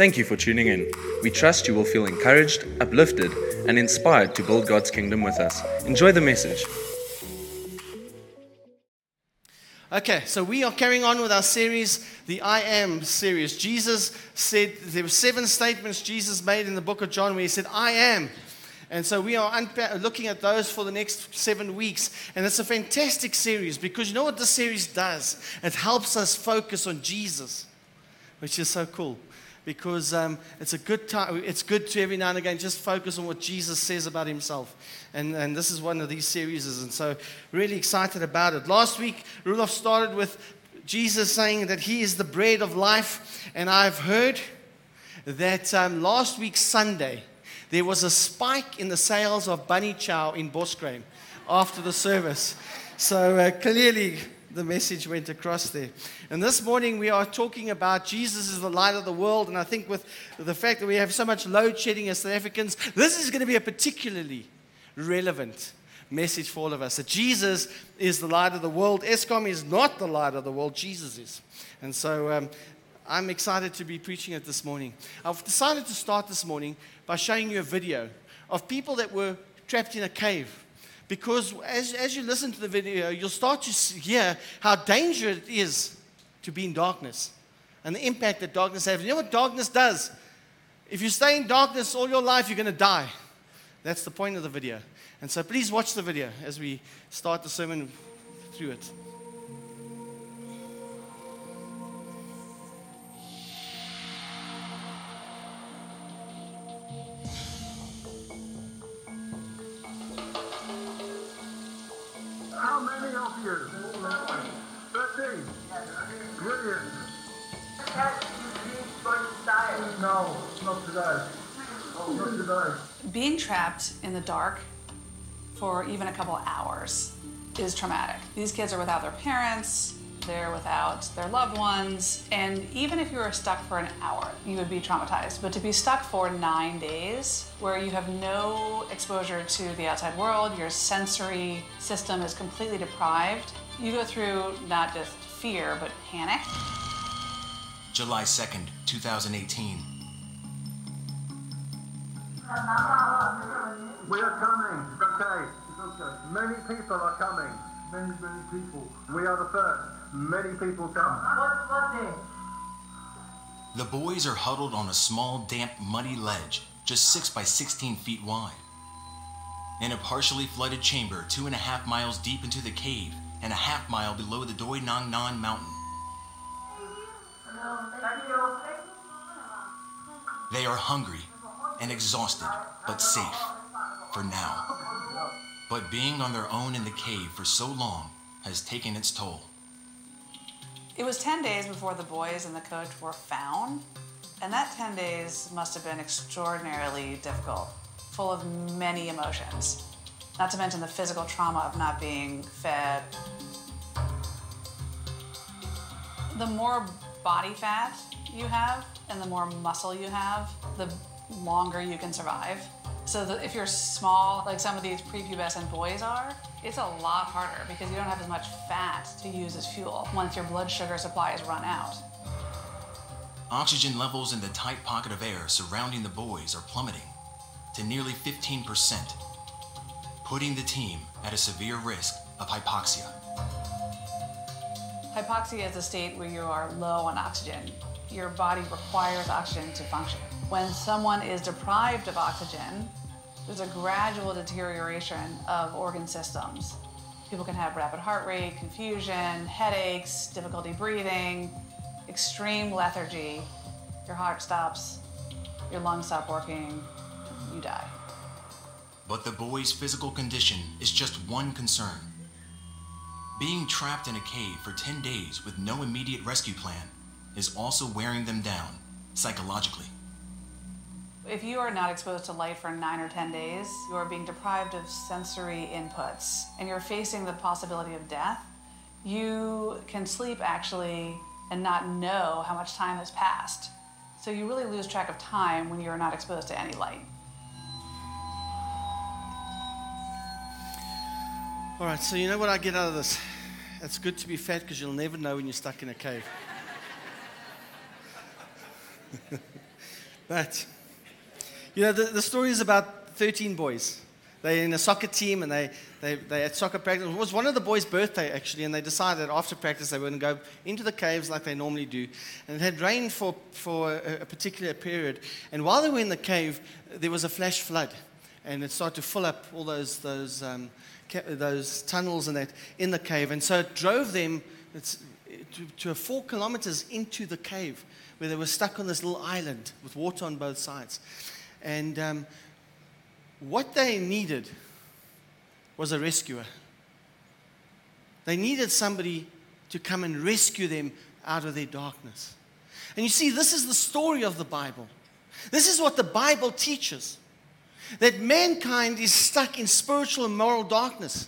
Thank you for tuning in. We trust you will feel encouraged, uplifted, and inspired to build God's kingdom with us. Enjoy the message. Okay, so we are carrying on with our series, the I Am series. Jesus said, there were 7 statements Jesus made in the book of John where he said, I am. And so we are looking at those for the next 7 weeks. And it's a fantastic series because you know what this series does? It helps us focus on Jesus, which is so cool. Because it's a good time. It's good to every now and again just focus on what Jesus says about himself. And this is one of these series. And so really excited about it. Last week, Rudolph started with Jesus saying that he is the bread of life. And I've heard that last week Sunday, there was a spike in the sales of bunny chow in Boscrem after the service. So clearly, the message went across there. And this morning we are talking about Jesus is the light of the world. And I think with the fact that we have so much load shedding as South Africans, this is going to be a particularly relevant message for all of us. That Jesus is the light of the world. Eskom is not the light of the world. Jesus is. And so I'm excited to be preaching it this morning. I've decided to start this morning by showing you a video of people that were trapped in a cave. Because as you listen to the video, you'll start to hear how dangerous it is to be in darkness and the impact that darkness has. You know what darkness does? If you stay in darkness all your life, you're going to die. That's the point of the video. And so please watch the video as we start the sermon through it. Being trapped in the dark for even a couple hours is traumatic. These kids are without their parents, they're without their loved ones, and even if you were stuck for an hour, you would be traumatized. But to be stuck for 9 days where you have no exposure to the outside world, your sensory system is completely deprived, you go through not just fear, but panic. July 2nd, 2018. We are coming. It's okay. It's okay. Many people are coming. Many people. We are the first. Many people come. What's the boys are huddled on a small, damp, muddy ledge, just 6 by 16 feet wide. In a partially flooded chamber, 2.5 miles deep into the cave and a half mile below the Doi Nang Nan mountain. They are hungry and exhausted, but safe for now. But being on their own in the cave for so long has taken its toll. It was 10 days before the boys and the coach were found, and that 10 days must have been extraordinarily difficult, full of many emotions, not to mention the physical trauma of not being fed. The more body fat you have and the more muscle you have, the longer you can survive. So that if you're small, like some of these prepubescent boys are, it's a lot harder because you don't have as much fat to use as fuel once your blood sugar supply is run out. Oxygen levels in the tight pocket of air surrounding the boys are plummeting to nearly 15%, putting the team at a severe risk of hypoxia. Hypoxia is a state where you are low on oxygen. Your body requires oxygen to function. When someone is deprived of oxygen, there's a gradual deterioration of organ systems. People can have rapid heart rate, confusion, headaches, difficulty breathing, extreme lethargy. Your heart stops, your lungs stop working, you die. But the boy's physical condition is just one concern. Being trapped in a cave for 10 days with no immediate rescue plan is also wearing them down psychologically. If you are not exposed to light for 9 or 10 days, you are being deprived of sensory inputs and you're facing the possibility of death. You can sleep actually and not know how much time has passed. So you really lose track of time when you're not exposed to any light. All right, so you know what I get out of this? It's good to be fat because you'll never know when you're stuck in a cave. But, you know, the story is about 13 boys. They're in a soccer team, and they at soccer practice. It was one of the boys' birthday, actually, and they decided after practice they were going to go into the caves like they normally do. And it had rained for a particular period. And while they were in the cave, there was a flash flood, and it started to fill up all those tunnels and that in the cave. And so it drove them to 4 kilometers into the cave, where they were stuck on this little island with water on both sides. And what they needed was a rescuer. They needed somebody to come and rescue them out of their darkness. And you see, this is the story of the Bible. This is what the Bible teaches, that mankind is stuck in spiritual and moral darkness.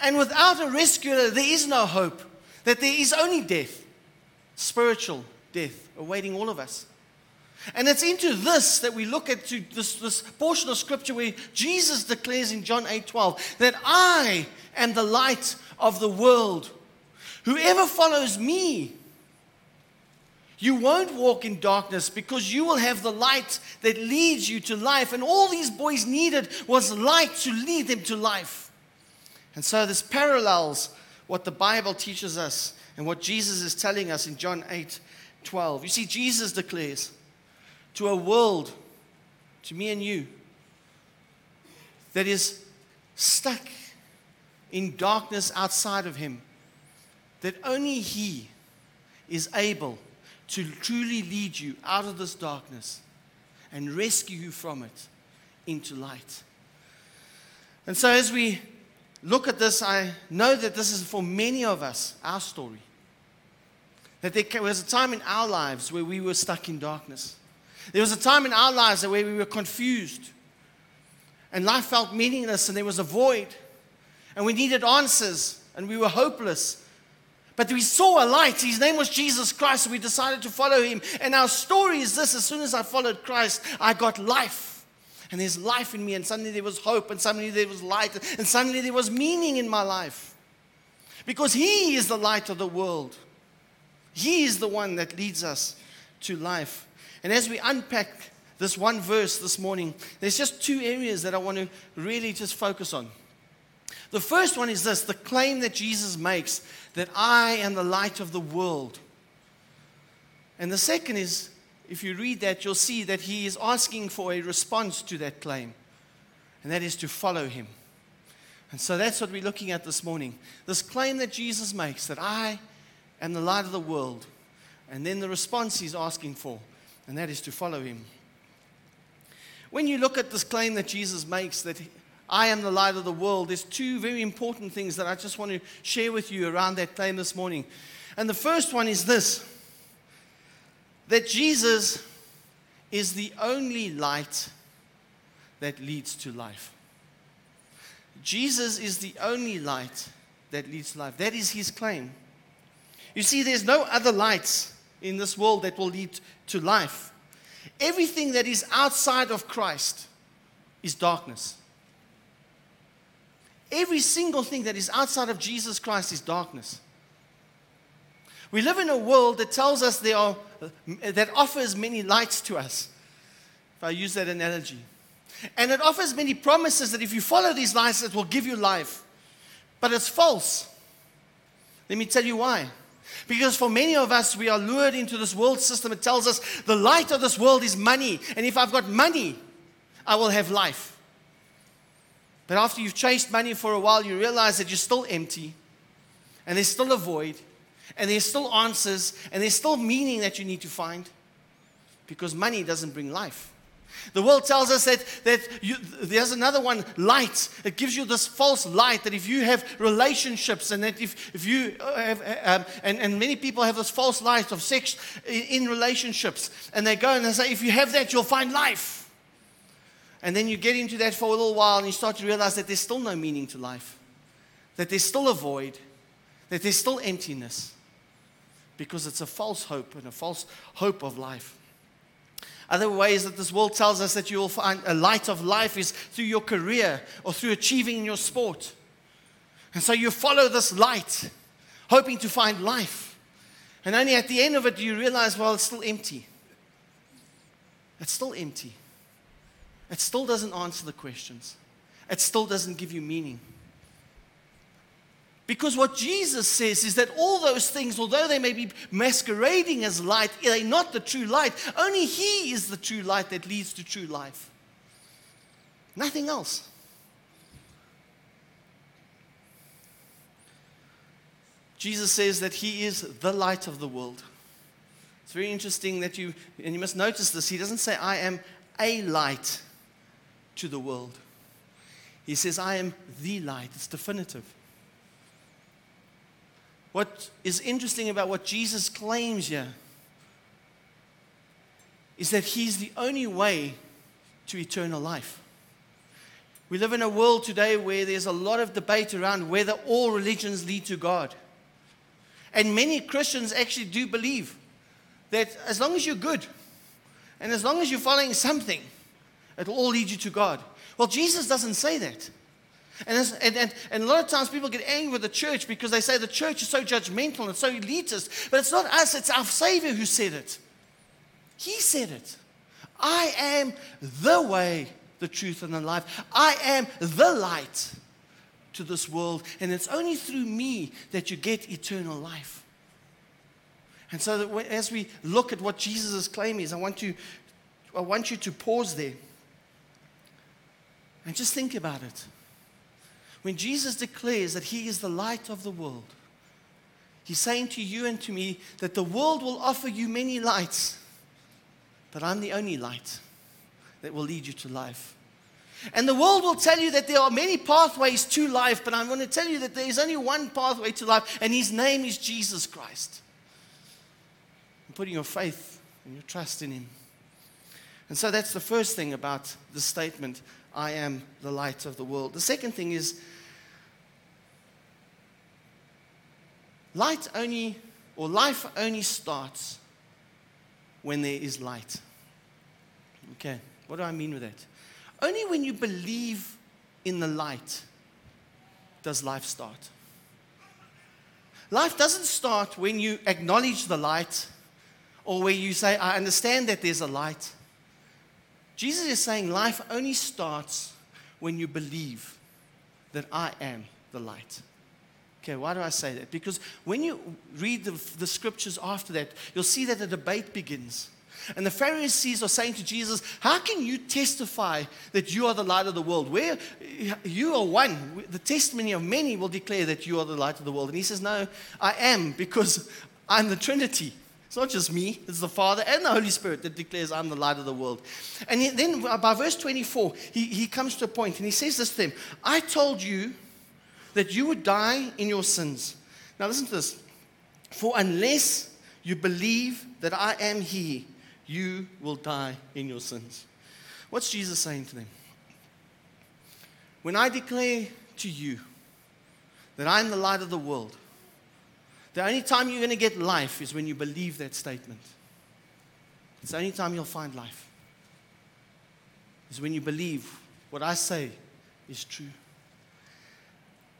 And without a rescuer, there is no hope, that there is only death, spiritual death, awaiting all of us. And it's into this that we look at to this portion of Scripture where Jesus declares in John 8:12 that I am the light of the world. Whoever follows me, you won't walk in darkness because you will have the light that leads you to life. And all these boys needed was light to lead them to life. And so this parallels what the Bible teaches us and what Jesus is telling us in John 8:12. You see, Jesus declares to a world, to me and you, that is stuck in darkness outside of him, that only he is able to truly lead you out of this darkness and rescue you from it into light. And so as we look at this, I know that this is for many of us, our story. That there was a time in our lives where we were stuck in darkness. There was a time in our lives where we were confused and life felt meaningless and there was a void and we needed answers and we were hopeless. But we saw a light. His name was Jesus Christ, and we decided to follow him. And our story is this: as soon as I followed Christ, I got life. And there's life in me, and suddenly there was hope, and suddenly there was light, and suddenly there was meaning in my life. Because he is the light of the world. He is the one that leads us to life. And as we unpack this one verse this morning, there's just two areas that I want to really just focus on. The first one is this, the claim that Jesus makes that I am the light of the world. And the second is, if you read that, you'll see that he is asking for a response to that claim, and that is to follow him. And so that's what we're looking at this morning. This claim that Jesus makes that I am the light of the world, and then the response he's asking for, and that is to follow him. When you look at this claim that Jesus makes, that I am the light of the world, there's two very important things that I just want to share with you around that claim this morning. And the first one is this, that Jesus is the only light that leads to life. Jesus is the only light that leads to life. That is his claim. You see, there's no other lights in this world that will lead to life. Everything that is outside of Christ is darkness. Every single thing that is outside of Jesus Christ is darkness. We live in a world that tells us that offers many lights to us, if I use that analogy. And it offers many promises that if you follow these lights, it will give you life. But it's false. Let me tell you why. Because for many of us, we are lured into this world system. It tells us the light of this world is money. And if I've got money, I will have life. But after you've chased money for a while, you realize that you're still empty. And there's still a void. And there's still answers. And there's still meaning that you need to find. Because money doesn't bring life. The world tells us that there's another one, light. It gives you this false light that if you have relationships and that if you have, and many people have this false light of sex in relationships. And they go and they say, if you have that, you'll find life. And then you get into that for a little while and you start to realize that there's still no meaning to life. That there's still a void. That there's still emptiness. Because it's a false hope and a false hope of life. Other ways that this world tells us that you will find a light of life is through your career or through achieving in your sport. And so you follow this light, hoping to find life. And only at the end of it do you realize, well, it's still empty. It's still empty. It still doesn't answer the questions. It still doesn't give you meaning. Because what Jesus says is that all those things, although they may be masquerading as light, they're not the true light. Only He is the true light that leads to true life. Nothing else. Jesus says that He is the light of the world. It's very interesting that you must notice this, He doesn't say, I am a light to the world. He says, I am the light. It's definitive. What is interesting about what Jesus claims here is that He's the only way to eternal life. We live in a world today where there's a lot of debate around whether all religions lead to God. And many Christians actually do believe that as long as you're good and as long as you're following something, it'll all lead you to God. Well, Jesus doesn't say that. And a lot of times people get angry with the church because they say the church is so judgmental and so elitist. But it's not us, it's our Savior who said it. He said it. I am the way, the truth, and the life. I am the light to this world. And it's only through me that you get eternal life. And so that as we look at what Jesus' claim is, I want you to pause there and just think about it. When Jesus declares that He is the light of the world, He's saying to you and to me that the world will offer you many lights, but I'm the only light that will lead you to life. And the world will tell you that there are many pathways to life, but I'm going to tell you that there is only one pathway to life, and His name is Jesus Christ. And putting your faith and your trust in Him. And so that's the first thing about the statement, I am the light of the world. The second thing is, life only starts when there is light. Okay, what do I mean with that? Only when you believe in the light does life start. Life doesn't start when you acknowledge the light or where you say, I understand that there's a light. Jesus is saying life only starts when you believe that I am the light. Okay, why do I say that? Because when you read the scriptures after that, you'll see that a debate begins. And the Pharisees are saying to Jesus, how can you testify that you are the light of the world? Where you are one, the testimony of many will declare that you are the light of the world. And He says, no, I am, because I'm the Trinity. It's not just me, it's the Father and the Holy Spirit that declares I'm the light of the world. And then by verse 24, he comes to a point and he says this to them, I told you that you would die in your sins. Now listen to this. For unless you believe that I am He, you will die in your sins. What's Jesus saying to them? When I declare to you that I'm the light of the world, the only time you're going to get life is when you believe that statement. It's the only time you'll find life. It's when you believe what I say is true.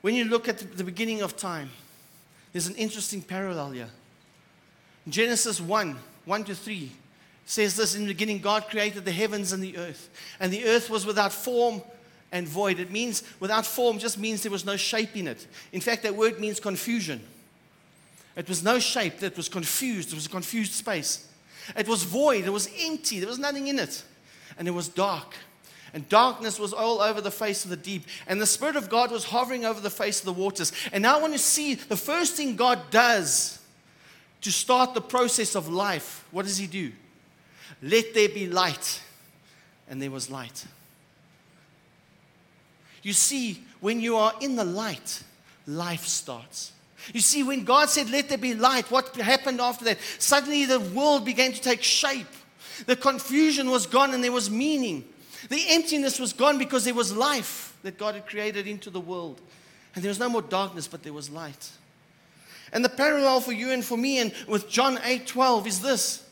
When you look at the beginning of time, there's an interesting parallel here. Genesis 1:1-3 says this, in the beginning God created the heavens and the earth was without form and void. It means without form just means there was no shape in it. In fact, that word means confusion. It was no shape, that was confused. It was a confused space. It was void, it was empty, there was nothing in it. And it was dark. And darkness was all over the face of the deep. And the Spirit of God was hovering over the face of the waters. And now I want to see the first thing God does to start the process of life. What does He do? Let there be light. And there was light. You see, when you are in the light, life starts. You see, when God said, let there be light, what happened after that? Suddenly the world began to take shape. The confusion was gone and there was meaning. The emptiness was gone because there was life that God had created into the world. And there was no more darkness, but there was light. And the parallel for you and for me and with John 8:12 is this.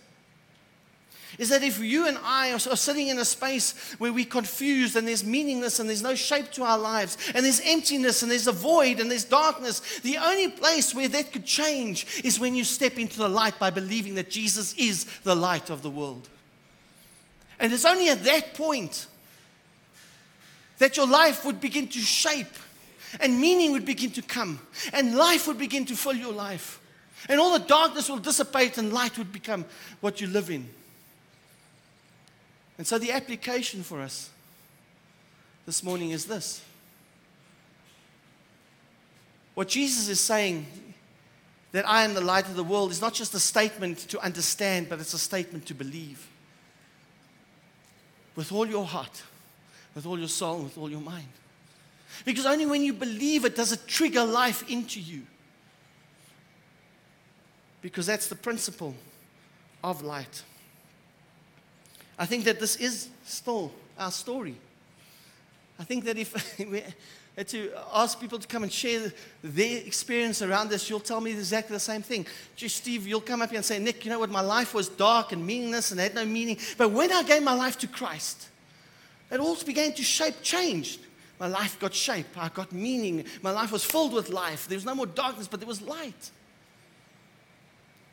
Is that if you and I are sitting in a space where we're confused and there's meaningless and there's no shape to our lives and there's emptiness and there's a void and there's darkness, the only place where that could change is when you step into the light by believing that Jesus is the light of the world. And it's only at that point that your life would begin to shape, and meaning would begin to come, and life would begin to fill your life. And all the darkness will dissipate, and light would become what you live in. And so the application for us this morning is this. What Jesus is saying, that I am the light of the world, is not just a statement to understand, but it's a statement to believe. With all your heart, with all your soul, with all your mind. Because only when you believe it does it trigger life into you. Because that's the principle of light. I think that this is still our story. I think that if we had to ask people to come and share their experience around this, you'll tell me exactly the same thing. Just Steve, you'll come up here and say, Nick, you know what, my life was dark and meaningless and had no meaning. But when I gave my life to Christ, it all began to shape, changed. My life got shape. I got meaning. My life was filled with life. There was no more darkness, but there was light.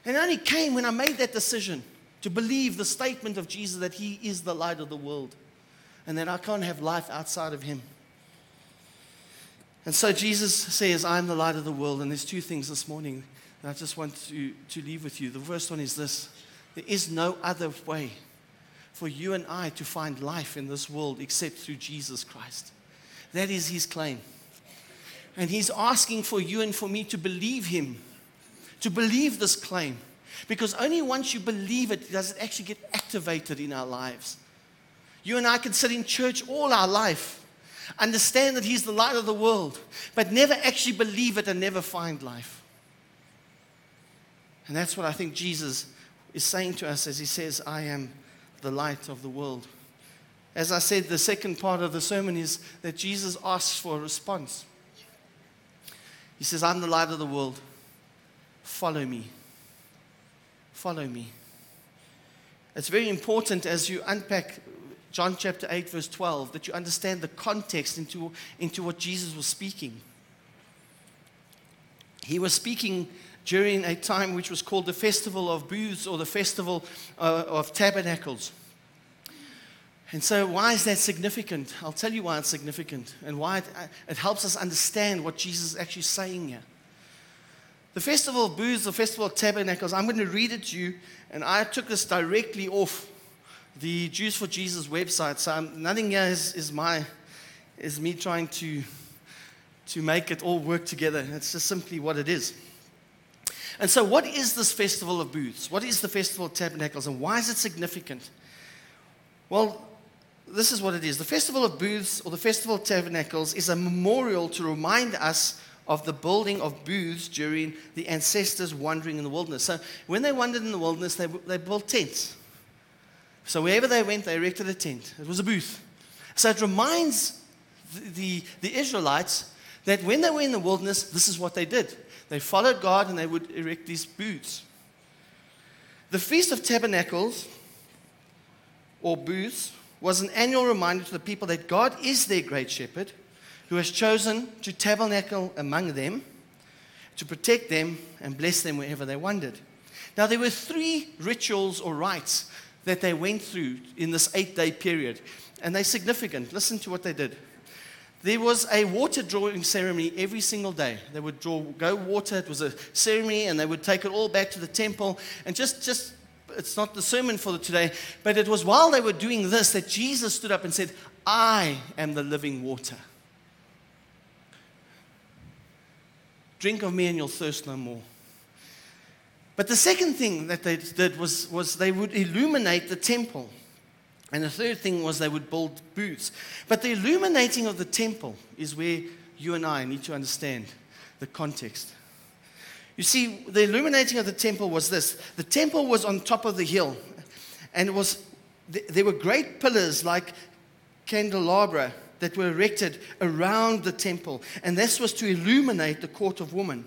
And it only came when I made that decision to believe the statement of Jesus that He is the light of the world and that I can't have life outside of Him. And so Jesus says, I am the light of the world. And there's two things this morning that I just want to leave with you. The first one is this. There is no other way for you and I to find life in this world except through Jesus Christ. That is His claim. And He's asking for you and for me to believe Him, to believe this claim. Because only once you believe it does it actually get activated in our lives. You and I can sit in church all our life, understand that He's the light of the world, but never actually believe it and never find life. And that's what I think Jesus is saying to us as He says, I am the light of the world. As I said, the second part of the sermon is that Jesus asks for a response. He says, I'm the light of the world. Follow me. Follow me. It's very important as you unpack John chapter 8, verse 12, that you understand the context into what Jesus was speaking. He was speaking during a time which was called the Festival of Booths or the Festival of Tabernacles. And so why is that significant? I'll tell you why it's significant and why it helps us understand what Jesus is actually saying here. The Festival of Booths, the Festival of Tabernacles, I'm going to read it to you, and I took this directly off the Jews for Jesus website, so nothing here is me trying to make it all work together. It's just simply what it is. And so what is this Festival of Booths? What is the Festival of Tabernacles, and why is it significant? Well, this is what it is. The Festival of Booths, or the Festival of Tabernacles, is a memorial to remind us of the building of booths during the ancestors wandering in the wilderness. So when they wandered in the wilderness, they built tents. So wherever they went, they erected a tent. It was a booth. So it reminds the Israelites that when they were in the wilderness, this is what they did. They followed God and they would erect these booths. The Feast of Tabernacles, or booths, was an annual reminder to the people that God is their great shepherd who has chosen to tabernacle among them, to protect them and bless them wherever they wandered. Now, there were three rituals or rites that they went through in this 8-day period, and they're significant. Listen to what they did. There was a water drawing ceremony every single day. They would go water. It was a ceremony, and they would take it all back to the temple, and just it's not the sermon for today, but it was while they were doing this that Jesus stood up and said, I am the living water. Drink of me and you'll thirst no more. But the second thing that they did was they would illuminate the temple. And the third thing was they would build booths. But the illuminating of the temple is where you and I need to understand the context. You see, the illuminating of the temple was this. The temple was on top of the hill, and it was there were great pillars like candelabra that were erected around the temple, and this was to illuminate the court of women.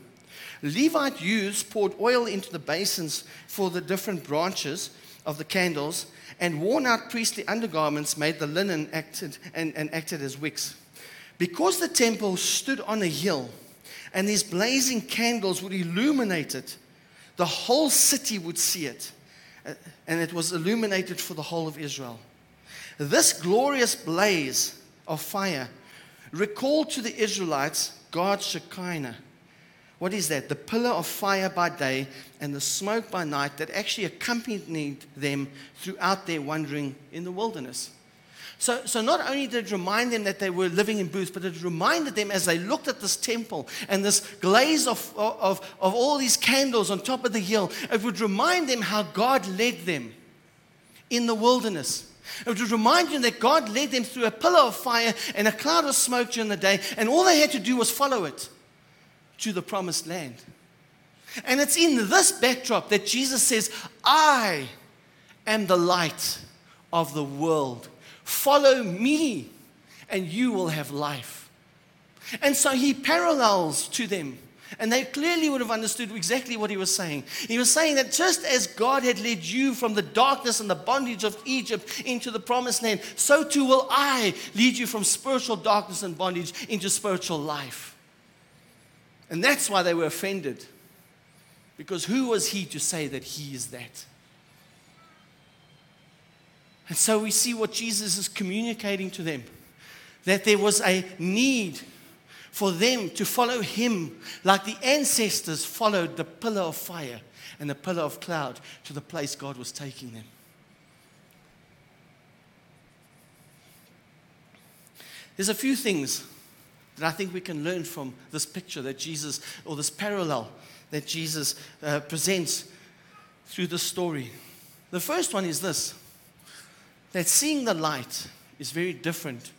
Levite youths poured oil into the basins for the different branches of the candles, and worn-out priestly undergarments made the linen acted as wicks. Because the temple stood on a hill, and these blazing candles would illuminate it. The whole city would see it. And it was illuminated for the whole of Israel. This glorious blaze of fire recalled to the Israelites God's Shekinah. What is that? The pillar of fire by day and the smoke by night that actually accompanied them throughout their wandering in the wilderness. So not only did it remind them that they were living in booths, but it reminded them as they looked at this temple and this glaze of all these candles on top of the hill, it would remind them how God led them in the wilderness. It would remind them that God led them through a pillar of fire and a cloud of smoke during the day, and all they had to do was follow it to the promised land. And it's in this backdrop that Jesus says, I am the light of the world. Follow me, and you will have life. And so he parallels to them. And they clearly would have understood exactly what he was saying. He was saying that just as God had led you from the darkness and the bondage of Egypt into the promised land, so too will I lead you from spiritual darkness and bondage into spiritual life. And that's why they were offended. Because who was he to say that he is that? And so we see what Jesus is communicating to them, that there was a need for them to follow him like the ancestors followed the pillar of fire and the pillar of cloud to the place God was taking them. There's a few things that I think we can learn from this picture that Jesus, or this parallel that Jesus presents through this story. The first one is this: that seeing the light is very different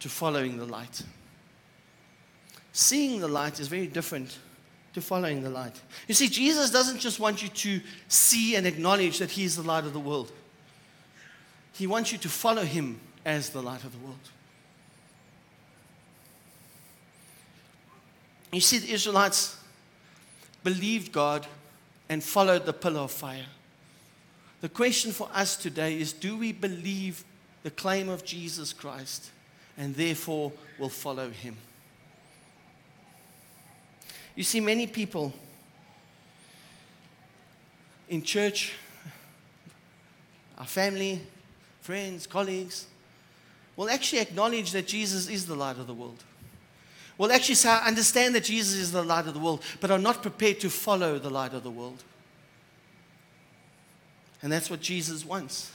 to following the light. Seeing the light is very different to following the light. You see, Jesus doesn't just want you to see and acknowledge that he is the light of the world. He wants you to follow him as the light of the world. You see, the Israelites believed God and followed the pillar of fire. The question for us today is, do we believe the claim of Jesus Christ and therefore will follow him? You see, many people in church, our family, friends, colleagues, will actually acknowledge that Jesus is the light of the world. Will actually say, I understand that Jesus is the light of the world, but are not prepared to follow the light of the world. And that's what Jesus wants.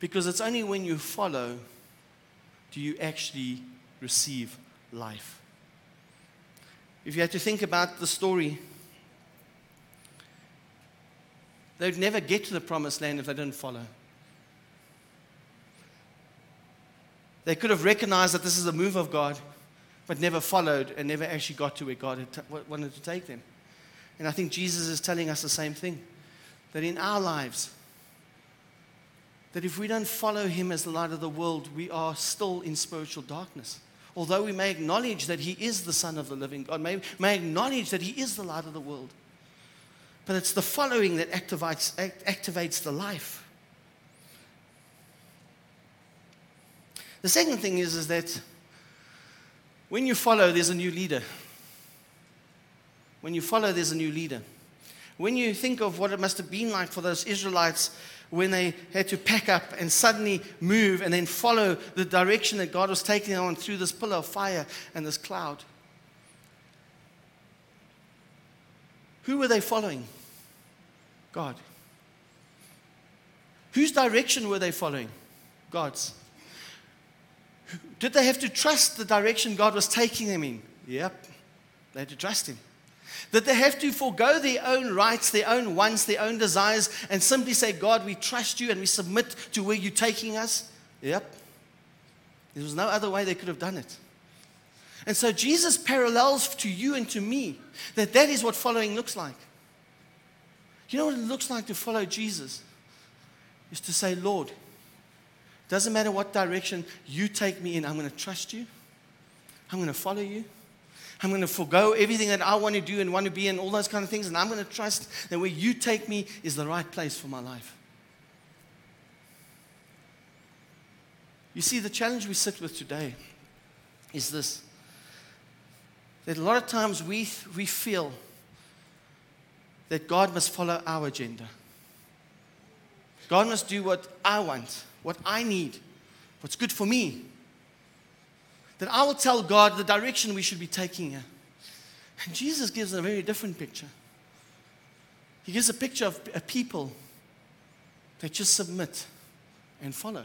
Because it's only when you follow do you actually receive life. If you had to think about the story, they'd never get to the promised land if they didn't follow. They could have recognized that this is a move of God, but never followed and never actually got to where God had wanted to take them. And I think Jesus is telling us the same thing. That in our lives, that if we don't follow him as the light of the world, we are still in spiritual darkness. Although we may acknowledge that he is the Son of the living God, may acknowledge that he is the light of the world. But it's the following that activates the life. The second thing is that when you follow, there's a new leader. When you follow, there's a new leader. When you think of what it must have been like for those Israelites when they had to pack up and suddenly move and then follow the direction that God was taking them on through this pillar of fire and this cloud. Who were they following? God. Whose direction were they following? God's. Did they have to trust the direction God was taking them in? Yep. They had to trust him. That they have to forego their own rights, their own wants, their own desires, and simply say, God, we trust you and we submit to where you're taking us? Yep. There was no other way they could have done it. And so Jesus parallels to you and to me that is what following looks like. You know what it looks like to follow Jesus? Is to say, Lord, doesn't matter what direction you take me in, I'm going to trust you. I'm going to follow you. I'm going to forego everything that I want to do and want to be and all those kind of things. And I'm going to trust that where you take me is the right place for my life. You see, the challenge we sit with today is this. That a lot of times we feel that God must follow our agenda. God must do what I want, what I need. what's good for me, that I will tell God the direction we should be taking here. And Jesus gives a very different picture. He gives a picture of a people that just submit and follow.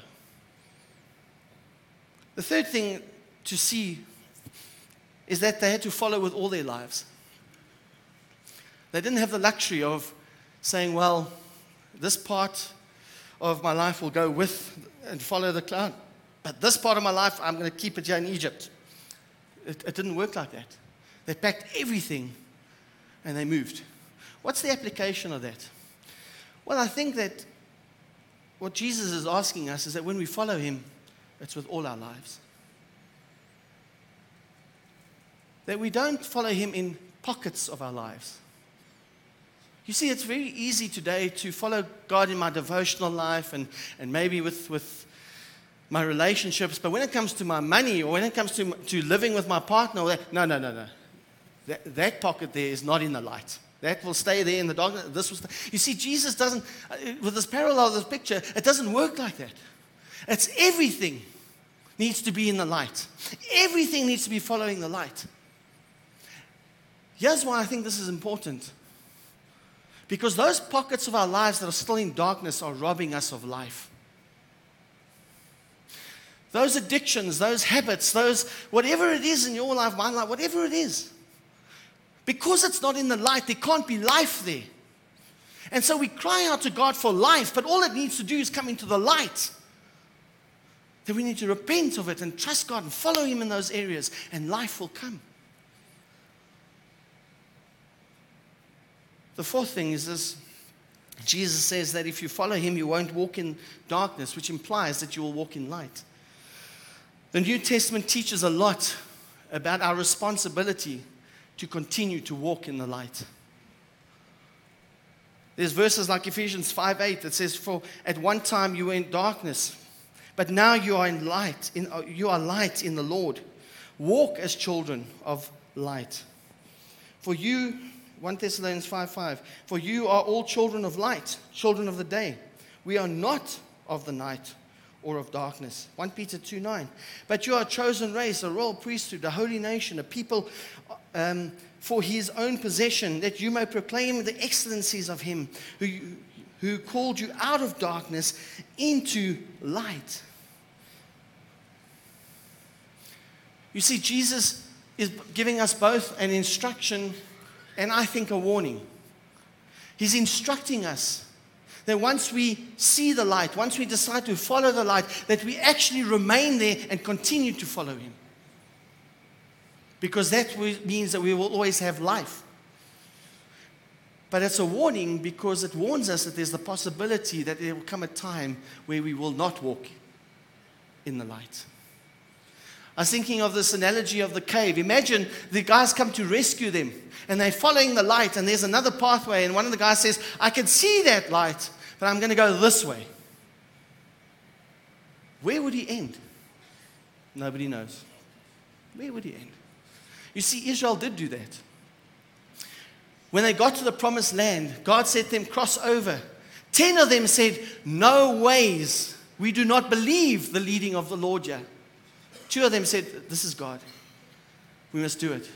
The third thing to see is that they had to follow with all their lives. They didn't have the luxury of saying, well, this part of my life will go with and follow the cloud, but this part of my life, I'm going to keep it here in Egypt. It didn't work like that. They packed everything and they moved. What's the application of that? Well, I think that what Jesus is asking us is that when we follow him, it's with all our lives. That we don't follow him in pockets of our lives. You see, it's very easy today to follow God in my devotional life and maybe with my relationships, but when it comes to my money or when it comes to living with my partner, no. That pocket there is not in the light. That will stay there in the darkness. You see, Jesus doesn't, with this parallel of this picture, it doesn't work like that. It's everything needs to be in the light. Everything needs to be following the light. Here's why I think this is important. Because those pockets of our lives that are still in darkness are robbing us of life. Those addictions, those habits, those whatever it is in your life, my life, whatever it is. Because it's not in the light, there can't be life there. And so we cry out to God for life, but all it needs to do is come into the light. Then we need to repent of it and trust God and follow him in those areas, and life will come. The fourth thing is this. Jesus says that if you follow him, you won't walk in darkness, which implies that you will walk in light. The New Testament teaches a lot about our responsibility to continue to walk in the light. There's verses like Ephesians 5:8 that says, "For at one time you were in darkness, but now you are in light. You are light in the Lord. Walk as children of light. For you," 1 Thessalonians 5:5, "For you are all children of light, children of the day. We are not of the night or of darkness." 1 Peter 2:9, "But you are a chosen race, a royal priesthood, a holy nation, a people for his own possession, that you may proclaim the excellencies of him who called you out of darkness into light." You see, Jesus is giving us both an instruction and I think a warning. He's instructing us that once we see the light, once we decide to follow the light, that we actually remain there and continue to follow him. Because that means that we will always have life. But it's a warning because it warns us that there's the possibility that there will come a time where we will not walk in the light. I was thinking of this analogy of the cave. Imagine the guys come to rescue them and they're following the light and there's another pathway and one of the guys says, "I can see that light, but I'm going to go this way." Where would he end? Nobody knows. Where would he end? You see, Israel did do that. When they got to the promised land, God said to them, "Cross over." 10 of them said, "No ways. We do not believe the leading of the Lord yet." 2 of them said, "This is God. We must do it."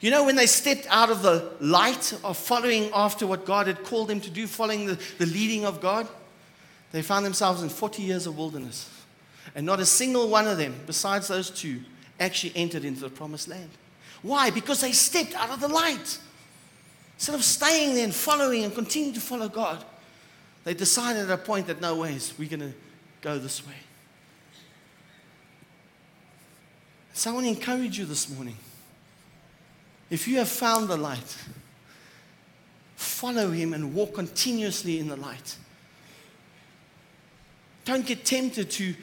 You know, when they stepped out of the light of following after what God had called them to do, following the leading of God, they found themselves in 40 years of wilderness. And not a single one of them, besides those 2, actually entered into the promised land. Why? Because they stepped out of the light. Instead of staying there and following and continuing to follow God, they decided at a point that no ways, we're going to go this way. So I want to encourage you this morning. If you have found the light, follow him and walk continuously in the light. Don't get tempted to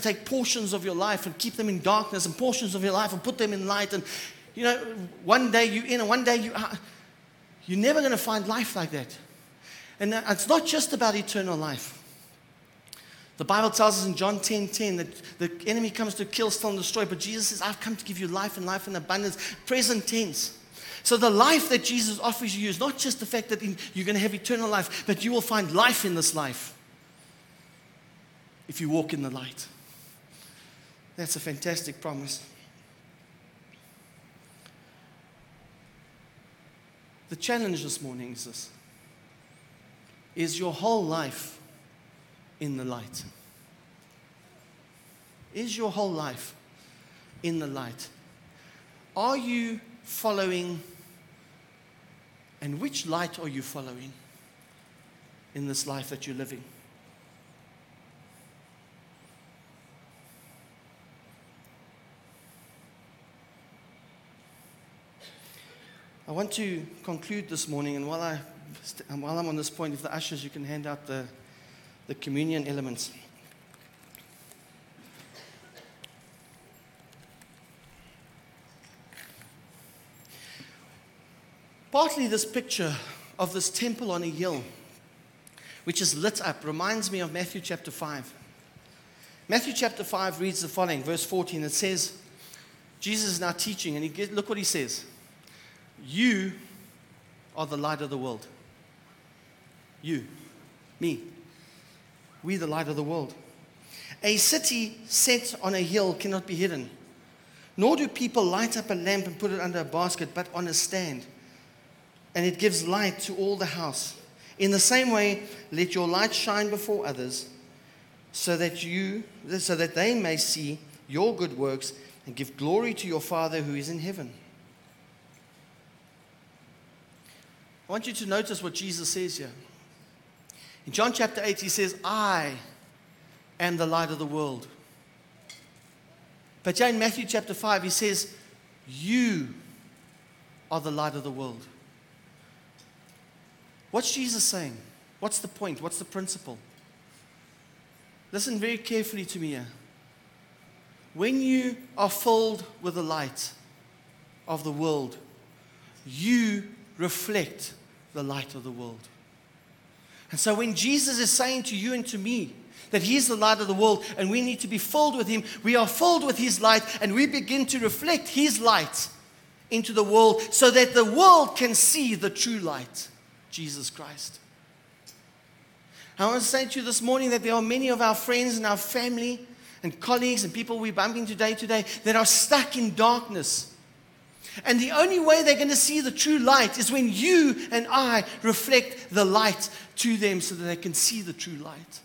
take portions of your life and keep them in darkness and portions of your life and put them in light. And, you know, one day you're in and one day you're out. You're never going to find life like that. And it's not just about eternal life. The Bible tells us in John 10:10 that the enemy comes to kill, steal, and destroy. But Jesus says, "I've come to give you life and life in abundance," present tense. So the life that Jesus offers you is not just the fact that you're going to have eternal life, but you will find life in this life if you walk in the light. That's a fantastic promise. The challenge this morning is this. Is your whole life in the light? Is your whole life in the light? Are you following, and which light are you following in this life that you're living? I want to conclude this morning, and while I'm on this point, if the ushers, you can hand out the communion elements. Partly this picture of this temple on a hill, which is lit up, reminds me of Matthew chapter 5. Matthew chapter 5 reads the following, verse 14. It says, Jesus is now teaching, and look what he says. You are the light of the world. You, me, we the light of the world. A city set on a hill cannot be hidden, nor do people light up a lamp and put it under a basket, but on a stand. And it gives light to all the house. In the same way, let your light shine before others, so that they may see your good works and give glory to your Father who is in heaven. I want you to notice what Jesus says here. In John chapter 8, he says, I am the light of the world. But in Matthew chapter 5, he says, you are the light of the world. What's Jesus saying? What's the point? What's the principle? Listen very carefully to me here. When you are filled with the light of the world, you reflect the light of the world. And so when Jesus is saying to you and to me that He is the light of the world and we need to be filled with Him, we are filled with His light and we begin to reflect His light into the world so that the world can see the true light. Jesus Christ. I want to say to you this morning that there are many of our friends and our family and colleagues and people we're bumping today that are stuck in darkness. And the only way they're going to see the true light is when you and I reflect the light to them so that they can see the true light.